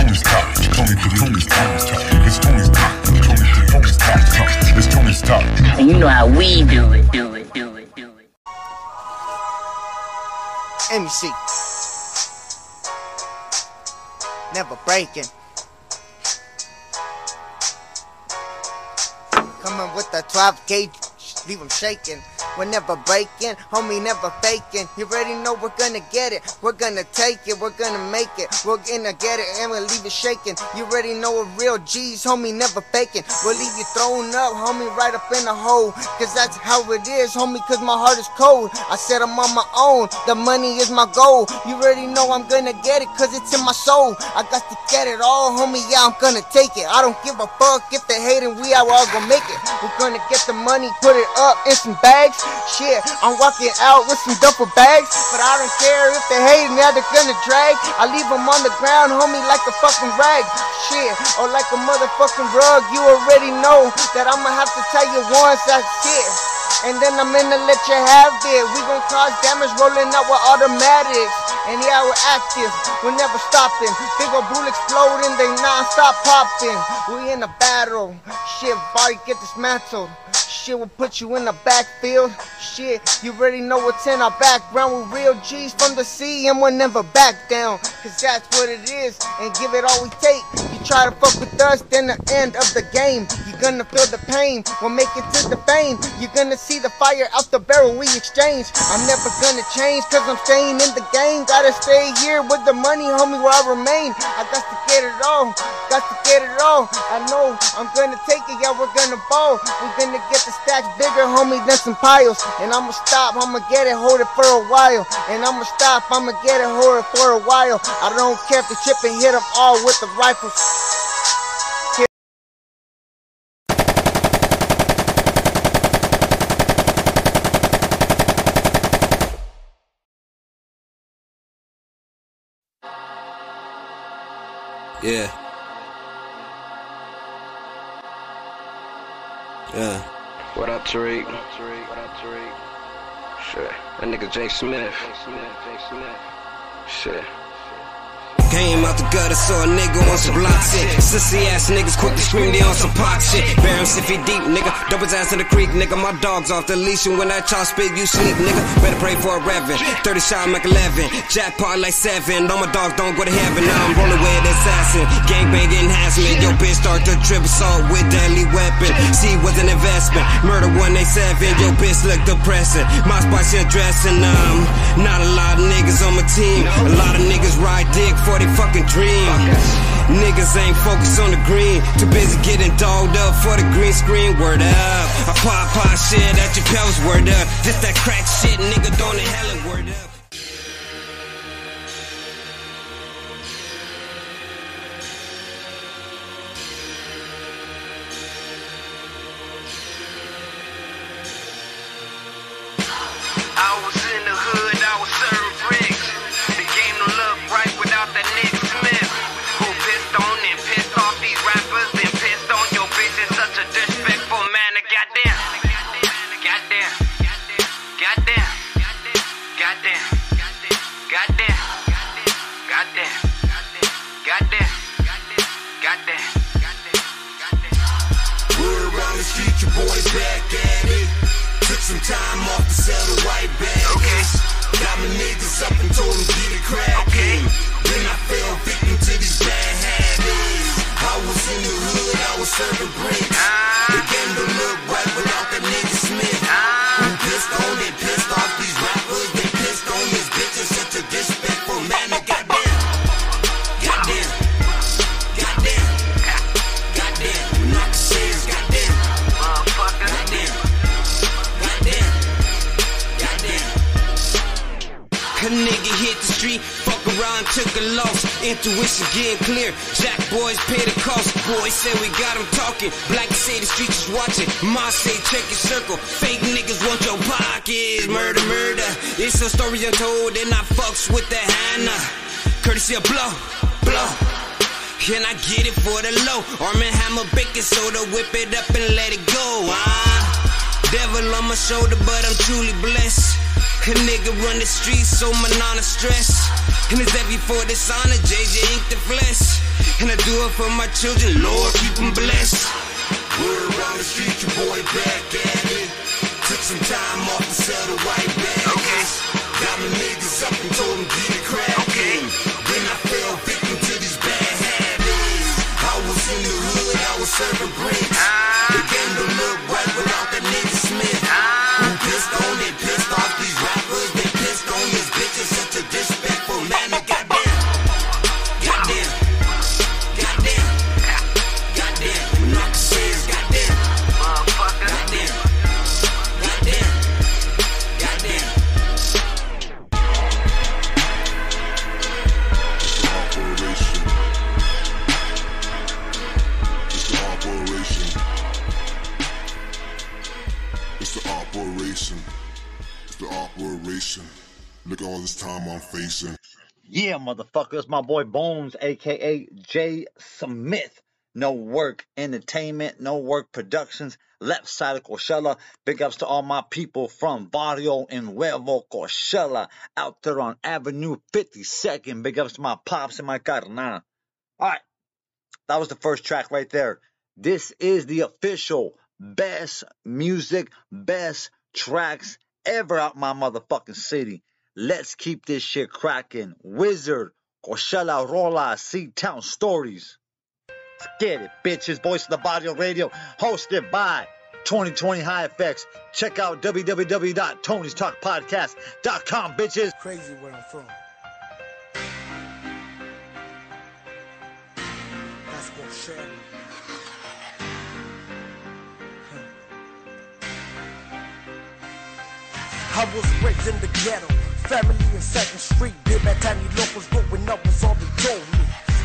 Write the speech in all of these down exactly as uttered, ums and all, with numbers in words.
Tony's top. Tony's top. It's Tony's top. Tony's top. It's Tony's top. And you know how we do it, do it, do it, do it. M C. Never breaking. Coming with the twelve gauge, leave 'em shaking. We're never breaking, homie, never faking. You already know we're gonna get it. We're gonna take it, we're gonna make it. We're gonna get it and we'll leave it shaking. You already know we're real G's, homie, never faking. We'll leave you thrown up, homie, right up in the hole. Cause that's how it is, homie, cause my heart is cold. I said I'm on my own, the money is my goal. You already know I'm gonna get it, cause it's in my soul. I got to get it all, homie, yeah, I'm gonna take it. I don't give a fuck if they hating, we are all gonna make it. We're gonna get the money, put it up in some bags. Shit, I'm walking out with some duffel bags, but I don't care if they hate me, they're gonna drag. I leave them on the ground, homie, like a fucking rag. Shit, or like a motherfucking rug. You already know that I'ma have to tell you once, that's it. And then I'm gonna let you have it. We gon' cause damage, rolling out with automatics. And yeah, we're active, we're never stopping. Big old bull exploding, they non-stop popping. We in a battle, shit, Varrio get dismantled. Shit, we'll put you in the backfield. Shit, you already know what's in our background. We're real G's from the sea and we'll never back down. Cause that's what it is, and give it all we take. You try to fuck with us, then the end of the game. You're gonna feel the pain, we'll make it to the fame. You're gonna see the fire out the barrel we exchange. I'm never gonna change, cause I'm staying in the game. Gotta stay here with the money, homie, where I remain. I got to get it all, got to get it all. I know, I'm gonna take it, yeah, we're gonna ball. We're gonna get the stacks bigger, homie, than some piles. And I'ma stop, I'ma get it, hold it for a while. And I'ma stop, I'ma get it, hold it for a while. I don't care if the chip and hit them all with the rifles. Yeah. Yeah. What up, Tariq? What up, Tariq? What up, Tariq? Shit. That nigga Jsmith. Shit. Came out the gutter, saw a nigga on some block shit. Sissy ass niggas quick to scream, they on some pop shit. Bear him siffy deep, nigga. Dump his ass in the creek, nigga. My dog's off the leash, and when I chop spit, you sleep, nigga. Better pray for a reverend. thirty shot, make eleven. Jackpot like seven. No, my dogs don't go to heaven. Now I'm rolling with an assassin. Gangbang enhancement. Yo, bitch, start to drip assault with deadly weapon. See, was an investment. Murder one eight seven. Yo, bitch, look depressing. My spot shit dressing, um. Not a lot of niggas on my team. A lot of niggas ride dick for they fucking dream. Fuck niggas ain't focused on the green. Too busy getting dolled up for the green screen. Word up. I pop pop shit at your pelvis. Word up. Just that crack shit, nigga, don't in hell and word up. Intuition getting clear, Jack boys pay the cost. Boys say we got them talking, black say the streets is watching. Ma say check your circle, fake niggas want your pockets. Murder, murder, it's a story untold. And I fucks with that Hannah, courtesy of blow, blow. Can I get it for the low? Arm and hammer, baking soda, whip it up and let it go. Ah, devil on my shoulder, but I'm truly blessed. A nigga run the streets, so my nana stress. And it's that before dishonor, J J ain't the flesh. And I do it for my children, Lord, keep them blessed. We're around the street, your boy back at it. Took some time off to sell the white bag. Okay. Got my niggas up and told them get it crack. Okay. Then I fell victim to these bad habits. I was in the hood, I was serving bricks. Ah. It came to look right without that nigga Jsmith. Ah. Who pissed on it, pissed off these rappers. They pissed on this bitch, it's such a disrespectful manner. Look at all this time I'm facing. Yeah, motherfucker, it's my boy Bones, aka Jsmith. No Work Entertainment, No Work Productions, left side of Cochela. Big ups to all my people from Varrio and Nuevo Cochela, out there on Avenue fifty-second. Big ups to my pops and my carnal. All right, that was the first track right there. This is the official best music, best tracks ever out my motherfucking city. Let's keep this shit cracking. Wizard, Cochela Rola, C-Town Stories. Let's get it, bitches. Voice of the Barrio Radio, hosted by twenty twenty High Effects. Check out w w w dot tonys talk podcast dot com, bitches. Crazy where I'm from. That's Cochela. I was raised in the ghetto, family in second Street. Did my tiny locals growing up was all they told me.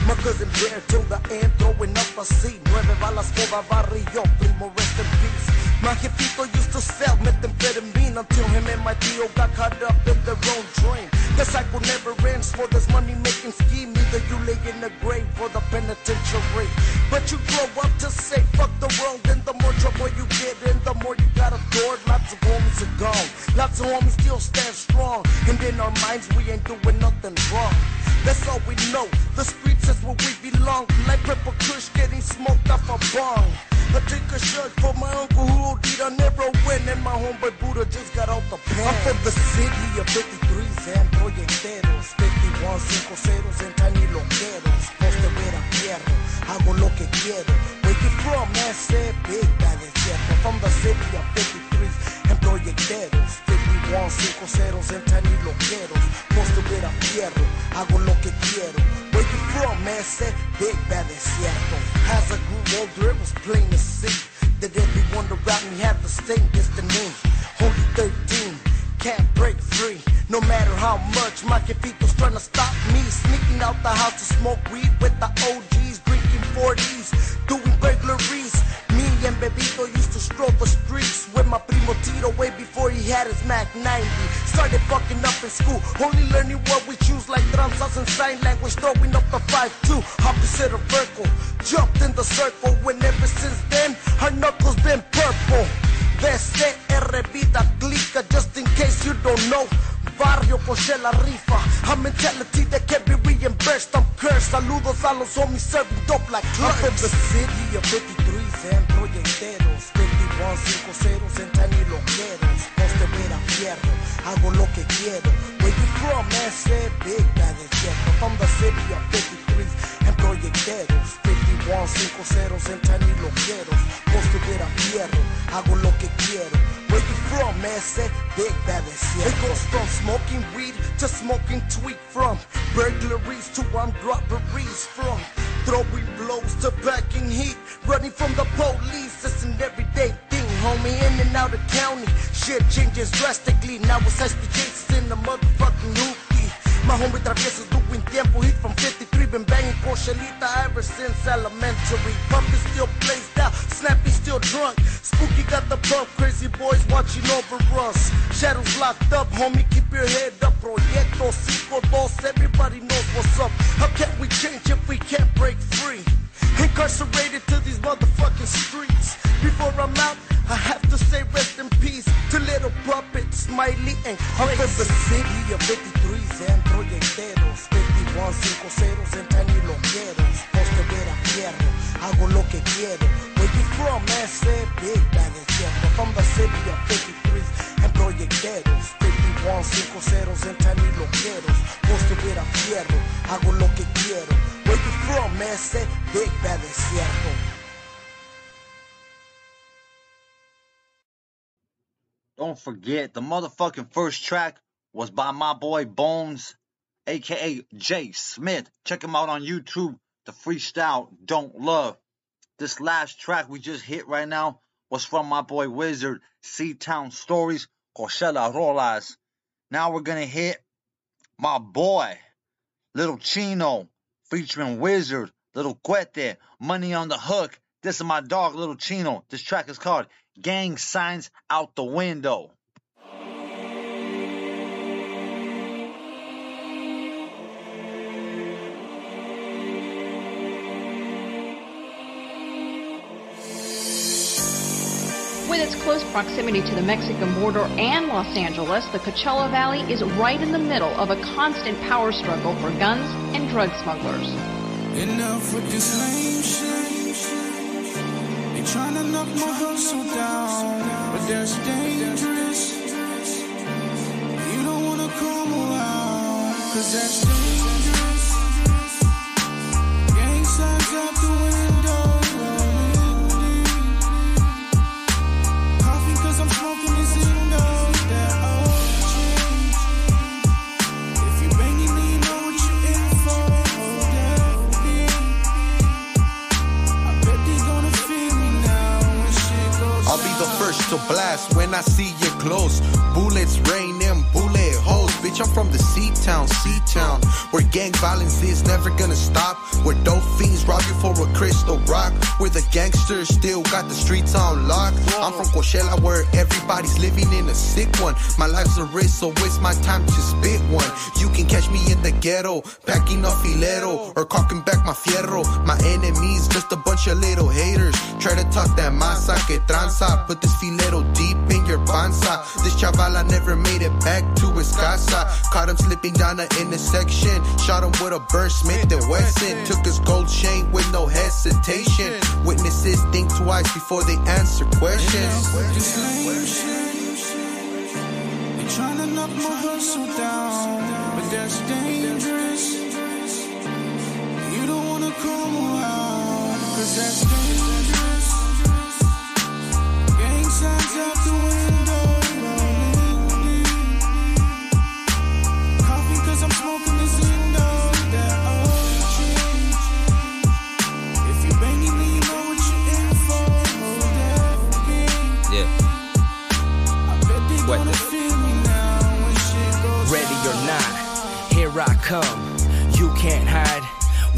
My cousin bear till the end, throwing up a seed. Nueve balas por Varrio, primo rest in peace. My hipito used to sell methamphetamine until him and my tio got caught up in their own dream. The cycle never ends for this money making scheme. Either you lay in the grave or the penitentiary. But you grow up to say fuck the world, and the more trouble you get in, the more you got adored. Lots of homies are gone, lots of homies still stand strong. And in our minds we ain't doing nothing wrong. That's all we know, the streets is where we belong. Like purple kush getting smoked off a bong. I take a shot for my uncle who O D'd on heroin, and my homeboy Buddha just got out the pen. I'm from the city of fifty-threes and proyecteros, fifty-one cinco ceros and tiny loqueros. Postevera quiero, hago lo que quiero. Where you from? Ese big daddy cierto. From the city of fifty-threes and proyecteros, fifty-one cinco ceros and tiny loqueros. Postevera quiero, hago lo que quiero. Where you from, man? Said big bad in Seattle. As I grew older, it was plain to see that everyone around me had the same destiny. Only thirteen, can't break free. No matter how much my capito's trying to stop me. Sneaking out the house to smoke weed with the O Gs, drinking forties, doing burglaries. Me and Bebito used to stroll the streets with my primo Tito way before he had his Mac ninety. Started fucking up in school, only learning what we choose like tranzas and sign language, throwing up the five two, opposite a vertical, jumped in the circle, and ever since then, her knuckles been purple. V C Rbita Clica, just in case you don't know, Barrio Cochela Rifa, a mentality that can't be reimbursed, I'm cursed. Saludos a los homies serving dope like clerks. I'm from the city of fifty-threes and proyecteros, fifty-one cinco ceros and tiny loqueros. Postevera fierro, hago lo que quiero. Where you from? Ese big bad is cierto. From the city of fifty-threes and proyecteros, fifty-one cinco ceros and tiny loqueros. Postevera fierro, hago lo que quiero. Where you from, man? Say big bad is here. It goes from smoking weed to smoking tweet, from burglaries to armed robberies, from throwing blows to packing heat, running from the police. It's an everyday thing, homie. In and out of county, shit changes drastically. Now it's S P cases in the motherfucking hoopty. My homie Travieso's doing tiempo. He from fifty-three, been banging Cochelita ever since elementary. Pump is still blazed out, Snappy still drunk. Spooky got the pump, crazy boys watching over us. Shadows locked up, homie, keep your head up. Proyecto, Cinco Dos, everybody knows what's up. How can we change if we can't break free? Incarcerated to these motherfucking streets. Before I'm out, I have to say rest in peace to little puppet, Smiley and Crazy. I'm from the city of fifty-threes and proyecteros. que quiero. Voy y cromese, big bang en cierto. From the city of fifty-threes and proyecteros, fifty-one, cinco ceros en time y loqueros. Puesto ver a fierro, hago lo que quiero. Voy y cromese, big bang en cierto. Don't forget, the motherfucking first track was by my boy Bones, a k a. Jsmith. Check him out on YouTube, the freestyle Don't Love. This last track we just hit right now was from my boy Wizard, C-Town Stories, Cochela Rolas. Now we're going to hit my boy, Lil Chino, featuring Wizard, Lil Cuete, Money on the Hook. This is my dog, Lil Chino. This track is called Gang Signs Out the Window. With its close proximity to the Mexican border and Los Angeles, the Coachella Valley is right in the middle of a constant power struggle for guns and drug smugglers. Enough with this lame shit. They trying to knock my hustle down, but that's dangerous. You don't want to come around, cause that's dangerous. Gang signs out the window. So blast when I see you close. Bullets rain and bullet holes. Bitch, I'm from the C-Town, C-Town, where gang violence is never gonna stop, where dope fiends rob you for a crystal rock, where the gangsters still got the streets on lock. I'm from Coachella, where everybody's living in a sick one. My life's a risk, so it's my time to spit one. You can catch me in the ghetto, packing a filero, or cocking back my fierro. My enemies, just a bunch of little haters. Try to talk that masa que tranza, put this filero deep in your panza. This chavala never made it back to his casa. Caught him slipping down the intersection. Shot him with a burn, Smith and Wesson. Took his gold chain with no hesitation. Witnesses think twice before they answer questions. They trying to knock my hustle down, but that's dangerous. You don't want to come around, cause that's dangerous. Gang signs out the window. I'm smoking this window, that old change. If you banging me, you know what you're in for. Yeah. I bet they gonna feel me now when shit goes. Ready or not, here I come. You can't hide.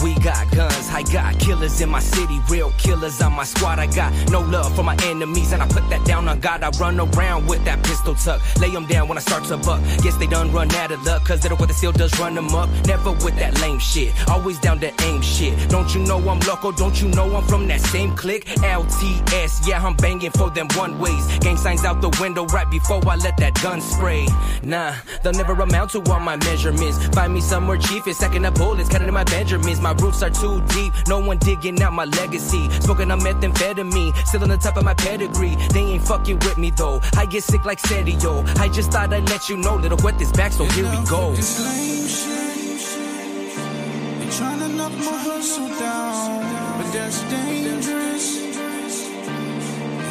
We got guns, I got killers in my city, real killers on my squad. I got no love for my enemies, and I put that down on God. I run around with that pistol tuck, lay them down when I start to buck. Guess they done run out of luck, cause little brother still does run them up. Never with that lame shit, always down to aim shit. Don't you know I'm local, don't you know I'm from that same clique? L T S, yeah, I'm banging for them one ways. Gang signs out the window right before I let that gun spray. Nah, they'll never amount to all my measurements. Find me somewhere cheap, it's second up bullets, cutting in my Benjamins. My roots are too deep, no one digging out my legacy. Smoking on methamphetamine, still on the top of my pedigree. They ain't fucking with me though, I get sick like Serio. I just thought I'd let you know, little wet this back, so here we go. This lame shit. They trying to knock my hustle down, but that's dangerous.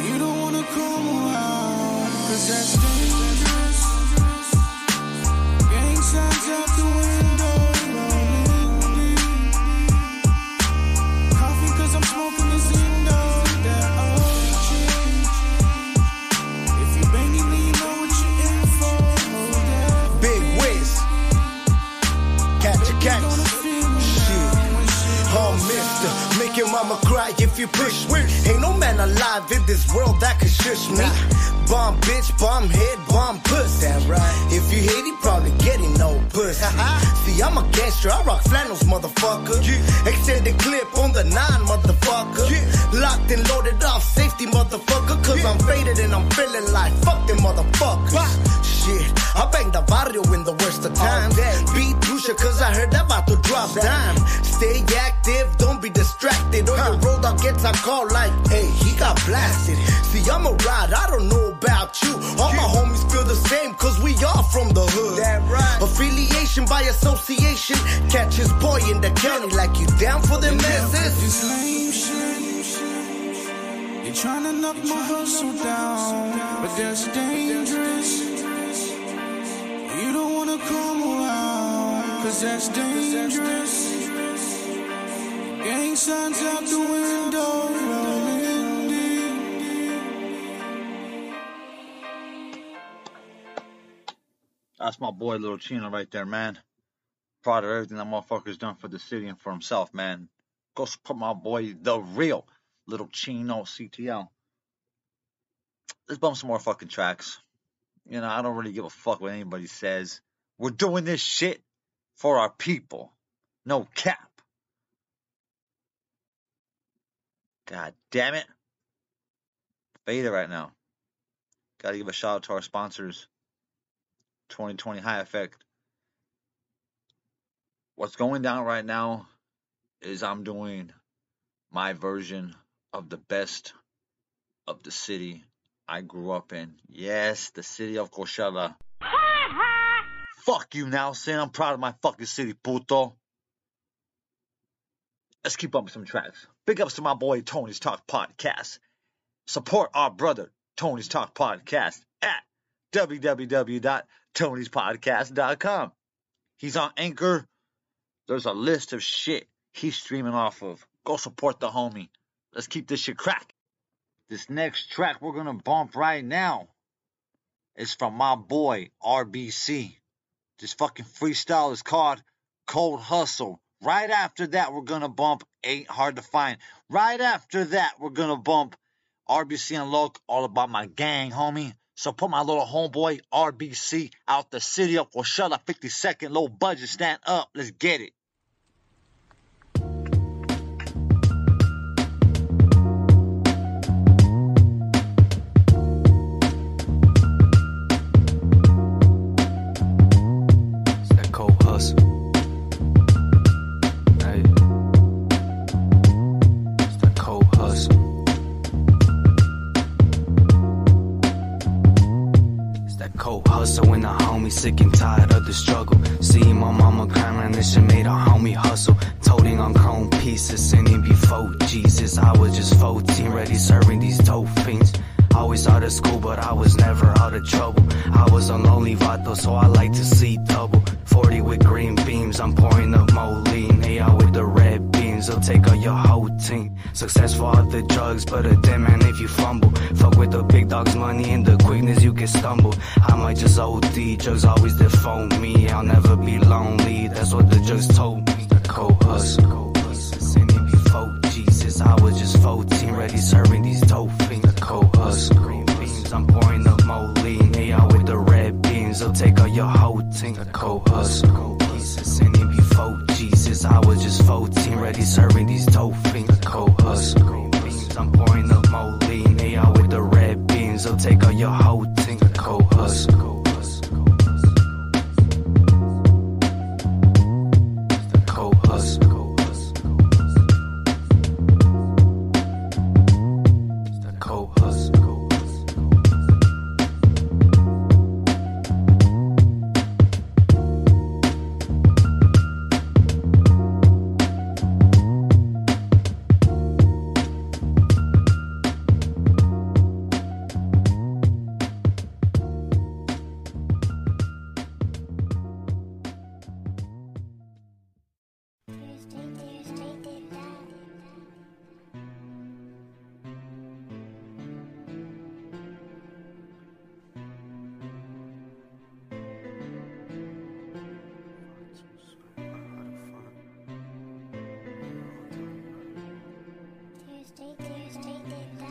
You don't want to come around, cause that's dangerous. Gang signs out the window. I'm smoking this window, that old change. If you banging me, you know what you're in for. Big Wiz, catch a cat. Shit, oh mister, make your mama cry if you push me. Ain't no man alive in this world that can shush me. Bomb bitch, bomb head, bomb puss. Damn right. If you hit, he probably getting no pussy. See, I'm a gangster, I rock flannels, motherfucker. Yeah. Extend the clip on the nine, motherfucker. Yeah. Locked and loaded off safety, motherfucker. Cause yeah. I'm faded and I'm feeling like fuck them motherfuckers. Bah. Shit, I bang the Varrio in the worst of times. B three Lucia, cause I heard I'm about to drop dime. Stay active, don't be distracted. On the road I'll get a call like, hey, he got blasted. See, I'm a ride, I don't know about you. All my homies feel the same, cause we all from the hood. Affiliation by association. Catch his boy in the county like you down for them asses. They tryna knock my hustle down, but that's dangerous. You don't wanna come around, cause that's dangerous. Gang signs out the window, rolling. That's my boy Lil Chino right there, man. Proud of everything that motherfucker's done for the city and for himself, man. Go support my boy, the real Lil Chino, C T L. Let's bump some more fucking tracks. You know, I don't really give a fuck what anybody says. We're doing this shit for our people. No cap. God damn it. Beta right now. Gotta give a shout out to our sponsors. twenty twenty High Effect. What's going down right now is I'm doing my version of the best of the city I grew up in. Yes, the city of Cochela. Fuck you now, Sin. I'm proud of my fucking city, puto. Let's keep up with some tracks. Big ups to my boy, Tony's Talk Podcast. Support our brother, Tony's Talk Podcast, at w w w dot tonys podcast dot com. He's on Anchor. There's a list of shit he's streaming off of. Go support the homie. Let's keep this shit crack. This next track we're going to bump right now is from my boy, R B C. This fucking freestyle is called Cold Hustle. Right after that, we're going to bump Ain't Hard to Find. Right after that, we're going to bump R B C and Loc, All About My Gang, homie. So put my little homeboy, R B C, out the city up or shut up. fifty second, low budget, stand up. Let's get it. Sick and tired of the struggle. Seeing my mama crying, this shit made a homie hustle. Toting on chrome pieces, singing before Jesus. I was just fourteen, ready serving these dope fiends. Always out of school, but I was never out of trouble. I was a lonely vato, so I like to see double. forty with green beams, I'm pouring up Moline. Hey, out with the red beans, they'll take on your whole team. Successful off the drugs, but a dead man if you fumble. Fuck with the big dog's money and the quickness you can stumble. I might just O D, drugs always default me. I'll never be lonely, that's what the drugs told me. The cold hustle, singing before Jesus. I was just fourteen, ready serving these dope fiends. The cold hustle, green beans, I'm pouring up Moline. Hey, out with the red beans, they'll take on your whole team. The cold hustle, singing before Jesus. I was just fourteen, ready serving these dope fiends. The cold hustle, green beans, I'm pouring up Moline. Hey, out with the red beans, they'll take on your whole team. The cold hustle.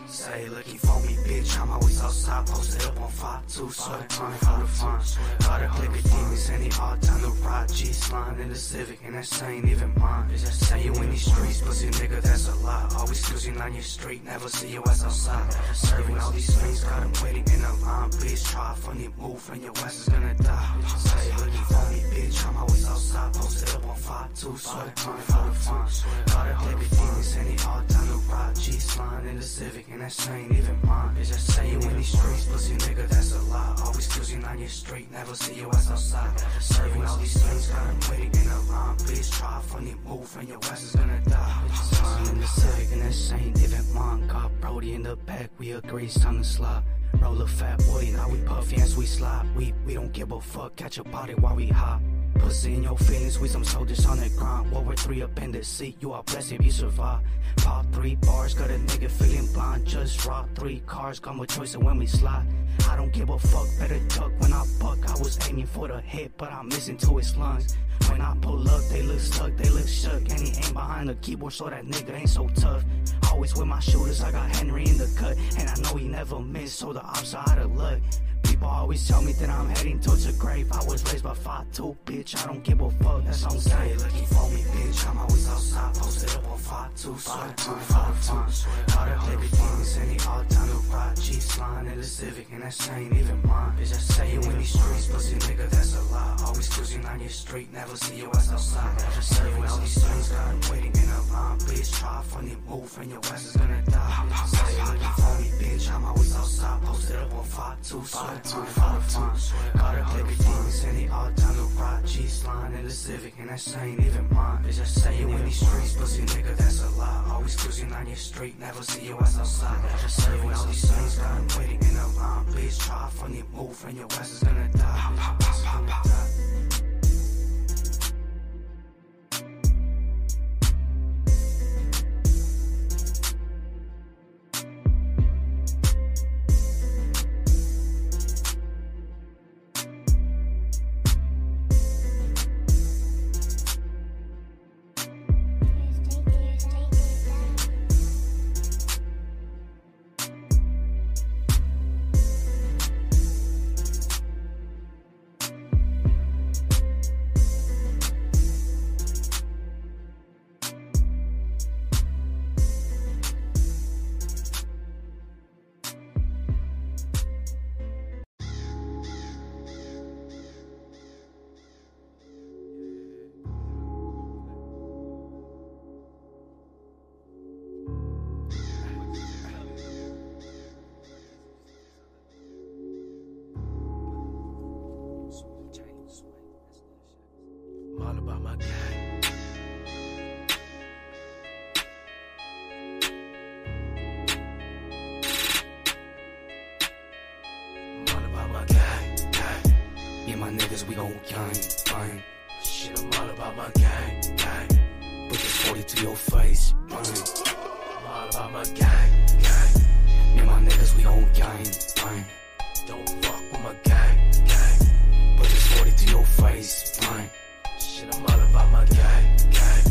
Say, looking for me, bitch. I'm always outside, posted up on five two, so I chronic hard to find. Got a click of demons, and they all down the ride. G slime in the Civic, and that ain't even mine. Say you in these streets, pussy nigga, that's a lie. Always cruising on your street, never see your ass outside. Serving all these things, got them waiting in a line. Bitch, try a funny move, and your ass is gonna die. Say, looking for me, bitch. I'm always outside, posted up on five two, so I chronic hard to find. Got a click of demons, and they all down the ride. G slime in the Civic, and that ain't even mine. Is just say you in these streets, pussy nigga, that's a lie. Always cruising on your street, never see your ass outside. Serving all these things, got them waiting in a line. Please try a funny move, and your ass is gonna die. Slime in the Civic, and that ain't even mine. Got Brody in the back, we agree, tongue and slide. Roll a fat boy, now we puffy and we slide. We, we don't give a fuck, catch a body while we hop. Pussy in your feelings, we some soldiers on the ground. World War Three appendix C, you are blessed if you survive. Pop three bars, got a nigga feeling blind. Just rock three cars, got more choices when we slide. I don't give a fuck, better duck when I buck. I was aiming for the head, but I'm missing to his lungs. When I pull up, they look stuck, they look shook. And he ain't behind the keyboard, so that nigga ain't so tough. Always with my shooters, I got Henry in the cut. And I know he never missed, so the ops are out of luck. People always tell me that I'm heading towards the grave. I was raised by five two, bitch, I don't give a fuck, that's all I'm saying. Looking for me, bitch, I'm always outside, posted up on five two, so I turn five two. Got a clip of demons and they all down the ride. G slime in the Civic, and that ain't even mine. Bitch, I say you in these streets, pussy nigga, that's a lie. Always cruising on your street, never see your ass outside. Serving all these things, got him waiting in a line. Bitch, try a funny move, and your ass is gonna die. Say looking for me, bitch, I'm always outside, posted up on five two, so I Turn five times, got a clip of demons and they all down the ride. G slime in the Civic, and that ain't even mine. Bitch, I say you in these streets, pussy nigga, that's a lie. Always cruising on your street, never see your ass outside. Serving all these things, got him waiting in a line. Bitch, try a funny move, and your ass is gonna die. Pop, pop, pop, pop, pop. We gon' gang, bang. Shit, I'm all about my gang, gang. Put this forty to your face, bang. I'm all about my gang, gang. Me and my niggas, we gon' gang, bang. Don't fuck with my gang, gang. Put this forty to your face, bang. Shit, I'm all about my gang, gang.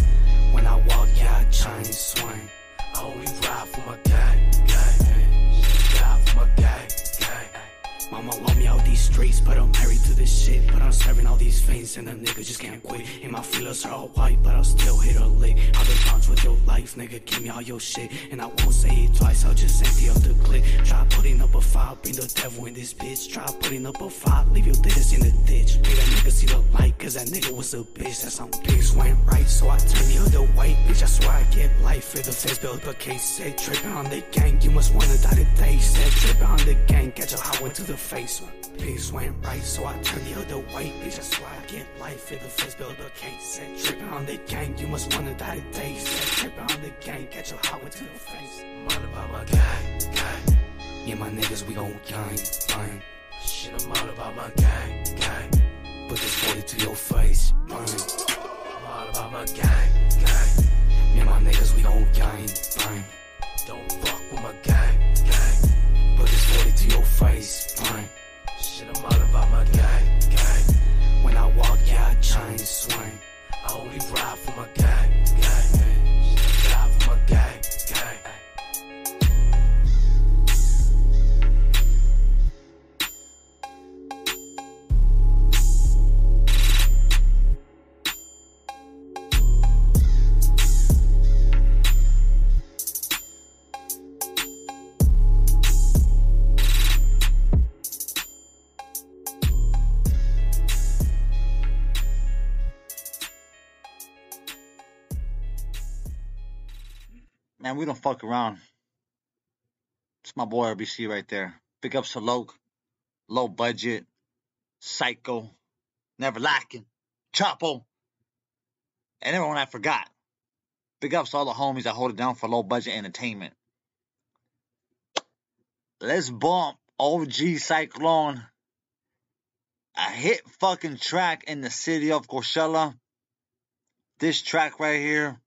When I walk, yeah, I chain swing. I only ride for my gang, gang. Shit, die for my gang, gang. Mama want me out these streets, but I'm married to this shit. But I'm serving all these fiends, and the niggas just can't quit. And my feelers are all white, but I'll still hit a lick. I've been bounced with your life, nigga, give me all your shit. And I won't say it twice, I'll just empty up the clip. Try putting up a five, bring the devil in this bitch. Try putting up a five, leave your digits in the ditch. Make that nigga see the light, cause that nigga was a bitch. That's how things went right, so I turn the other way. Bitch, I swear I get life, if the feds build up a case. Said tripping on the gang, you must wanna die today. Said tripping on the gang, catch a highway to the face. Things went right, so I turned the other way. Bitch, that's why I get life in the first build a case. And tripping on the gang, you must wanna die today. Said tripping on the gang, catch a highway to the face. I'm all about my gang, gang. Yeah, my niggas, we gon' gang, bang. Shit, I'm all about my gang, gang. Put this forty to your face, bang. I'm all about my gang, gang. Yeah, my niggas, we gon' gang, bang. Don't fuck with my gang, gang. Put this forty to your face, bang. Shit, I'm all about my gang, gang. When I walk, yeah, I chain swing. I only ride for my gang, gang. Shit, I die for my gang, gang. Man, we don't fuck around. It's my boy R B C right there. Big ups to Loc. Low budget. Psycho. Never lacking. Chapo. And everyone I forgot. Big ups to all the homies that hold it down for low budget entertainment. Let's bump Og Cyclone. A hit fucking track in the city of Cochela. This track right here,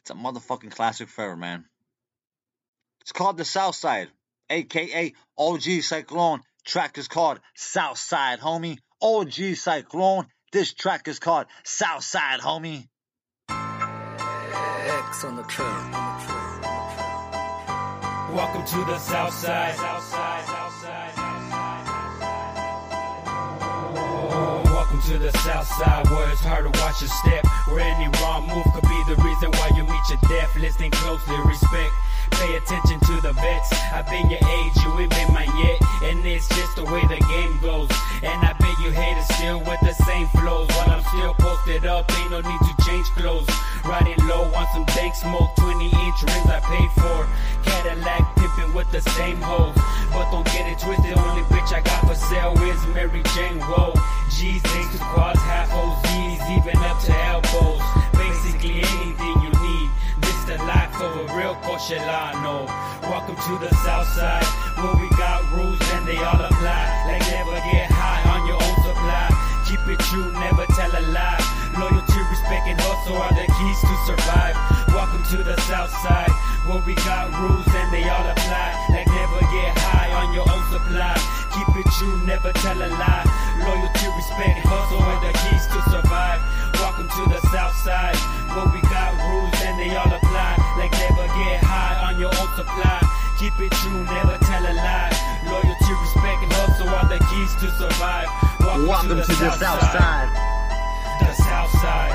it's a motherfucking classic forever, man. It's called The South Side, a k a. Og Cyclone. Track is called South Side, homie. Og Cyclone. This track is called South Side, homie. X on the curve. Welcome to the South Side. South Side. South Side. To the south side where it's hard to watch your step, where any wrong move could be the reason why you meet your death. Listening closely, respect, pay attention to the vets. I've been your age, you ain't been mine yet, and it's just the way the game goes. And I bet you haters still with the same flows, while I'm still posted up, ain't no need to change clothes. Riding low on some dank smoke, twenty inch rings I paid for, Cadillac pimping with the same hoes. But don't get it twisted, only bitch I got for sale is Mary Jane, whoa. G's, thanks to quads, half O's, G's, even up to elbows. Basically anything you need, this the life of a real Cochelano. Welcome to the south side, where we got rules and they all apply. Like never get high on your own supply, keep it true, never tell a lie. Loyalty, respect, and hustle are the keys to survive. Welcome to the south side, where we got rules and they all apply. Like never get high on your own supply, keep it true, never tell a lie. Loyalty, respect, hustle, and the keys to survive. Welcome to the south side, where we got rules and they all apply. Like never get high on your own supply, keep it true, never tell a lie. Loyalty, respect, and hustle are the keys to survive. Welcome, Welcome to, the, to south the south side. side. The south side,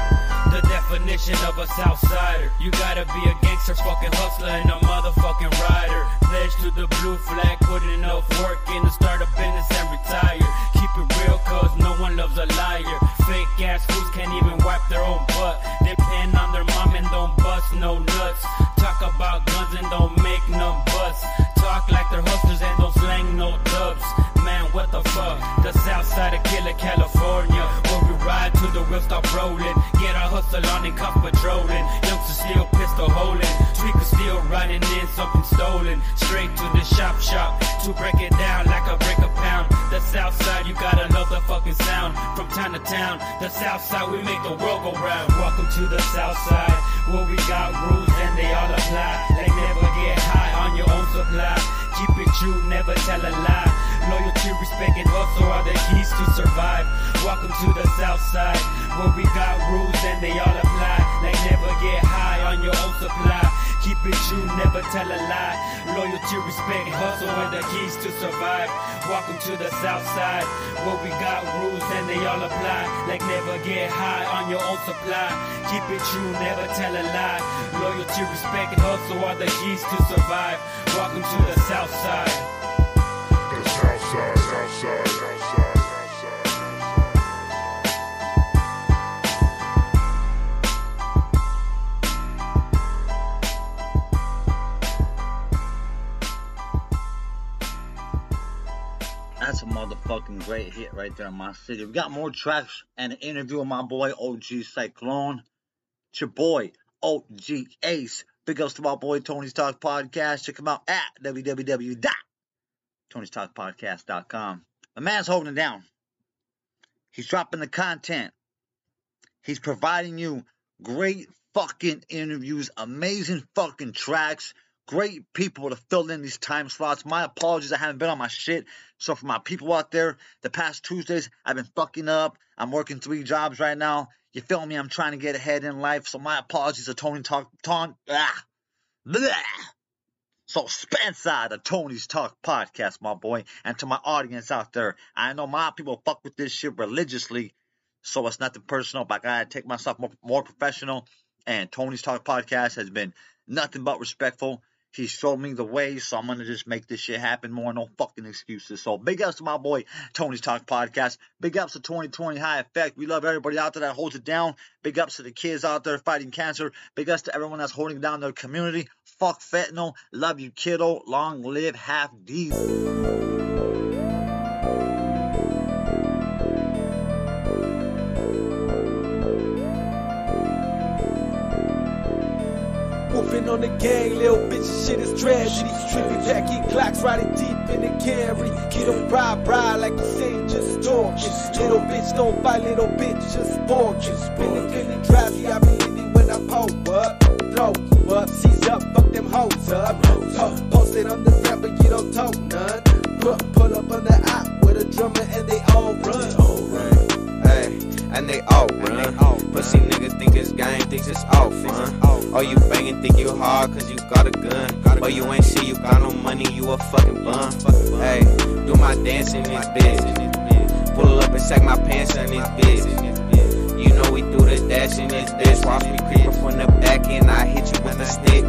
the definition of a south sider. You gotta be a gangster, fucking hustler, and a motherfucking rider. Pledge to the blue flag, put enough work in to start a business and retire. Keep it real, cause no one loves a liar. Fake ass fools can't even wipe their own butt. They plan on their mom and don't bust no nuts. Talk about guns and don't make no busts. Talk like they're hustlers and don't slang no dubs. Man, what the fuck? The south side of Killer, California, where we ride to the wheels stop rolling. Get our hustle on and cop patrolling. Youngsters still pistol holding, tweakers still riding in something stolen. Straight to the shop shop to break it down like I break a pound. The south side, you gotta love the fucking sound. From town to town, the south side, we make the world go round. Welcome to the south side, where we got rules and they all apply. Like never get high on your own supply, keep it true, never tell a lie. Loyalty, respect, and hustle are the keys to survive. Welcome to the south side, where we got rules and they all apply. Like never get high on your own supply, keep it true, never tell a lie. Loyalty, respect, hustle are the keys to survive. Welcome to the south side, where we got rules and they all apply. Like never get high on your own supply, keep it true, never tell a lie. Loyalty, respect, and hustle are the keys to survive. Welcome to the south side. The south side, south side, south side. That's a motherfucking great hit right there in my city. We got more tracks and an interview with my boy Og Cyclone. It's your boy Og Ace. Big ups to my boy Tony's Talk Podcast. Check him out at w w w dot tony's talk podcast dot com. My man's holding it down. He's dropping the content. He's providing you great fucking interviews, amazing fucking tracks. Great people to fill in these time slots. My apologies, I haven't been on my shit. So for my people out there, the past Tuesdays, I've been fucking up. I'm working three jobs right now. You feel me? I'm trying to get ahead in life. So my apologies to Tony Talk... Ton, ah, bleh. So Spencer, the Tony's Talk Podcast, my boy. And to my audience out there, I know my people fuck with this shit religiously. So it's nothing personal, but I gotta take myself more, more professional. And Tony's Talk Podcast has been nothing but respectful. She showed me the way, so I'm going to just make this shit happen. More no fucking excuses. So big ups to my boy, Tony's Talk Podcast. Big ups to twenty twenty High Effect. We love everybody out there that holds it down. Big ups to the kids out there fighting cancer. Big ups to everyone that's holding down their community. Fuck fentanyl. Love you, kiddo. Long live Half D. On the gang, little bitch, shit is tragedy. Trippy packing clocks, riding deep in the carry. Kiddo bri bri, like you say, just talk. Little bitch, don't fight, little bitch, just bark. Been feeling drowsy, I be leaning when I pull up, blow up, seize up, fuck them hoes up. Uh, post it on the rap, but you don't talk none. Pull up on the op with a drummer and they all run. Hey. And they all run. Pussy niggas think it's game, thinks it's all fun. Oh, you bangin', think you hard, cause you got a gun. But you ain't shit, you got no money, you a fucking bum. Hey, do my dance in this bitch. Pull up and sack my pants in this bitch. You know we do the dash in this bitch. Watch me creepin' from the back end, I hit you with a stick.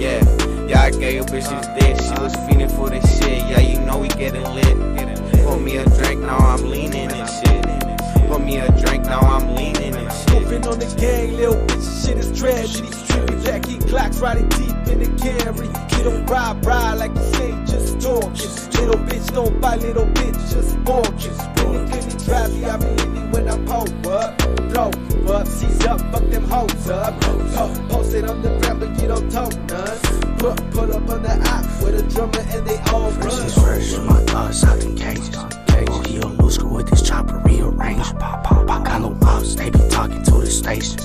Yeah, yeah, I gave your bitch this dick. She was feeding for this shit, yeah, you know we gettin' lit. Pour me a drink, now I'm leanin' and shit. Pour me a drink, now I'm leaning and shit. Moving on the gang, little bitch, shit is tragedy. Trippy packing clocks, riding deep in the carry. Kiddo bri bri, like you say, just talk. Little bitch, don't bite, little bitch, just bark. Been feeling drowsy, I be leaning when I pull up, blow up, seize up, fuck them hoes up. Uh, post it on the rap, but you don't talk none. Pull, pull up on the op with a drummer and they all run. First is first, my thoughts out in cages. Oh, he a loose girl with his chopper rearranged. Got no ops, they be talking to the station.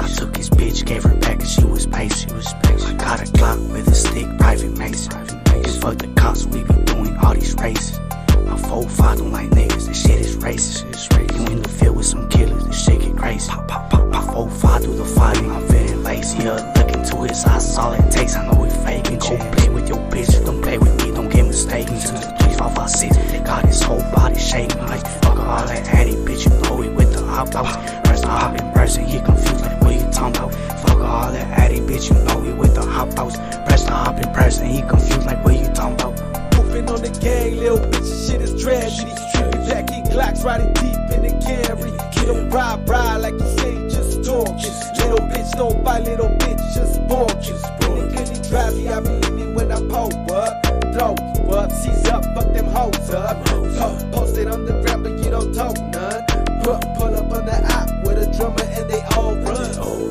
I took his bitch, gave her back, and she was patient. I got a Glock with a stick, private mason. And fuck the cops, we be doing all these races. My foe fighting like niggas, this shit is racist. You in the field with some killers, this shit get crazy. My foe fight through the fighting, I'm feeling lazy. Yeah, look into his eyes, all it takes, I know it faking. Go play with your bitch, don't play with me, don't get mistaken. Five, five, six, got his whole body shaking like fuck all that Annie, bitch, you know he with the hop out. First hop in person, he confused like what you talking about. Fuck all that Annie, bitch, you know he with the hop out. First hop in person, he confused like what you talking about. Moving on the gang, little bitch, shit is tragedy. Trippy packing clocks, riding deep in the carry. Kiddo bri bri, like you say, just talk. Little bitch, don't bite, little bitch, just bark. Been feeling drowsy, I be leaning when I pull up. Blow up, seize up, fuck them hoes up. Uh, post it on the rap, but you don't talk none. Pull, pull up on the op with a drummer and they all run. They all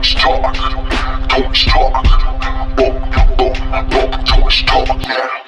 Torch Talk, Torch Talk, Boom, Boom, Boom, Torch Talk, yeah.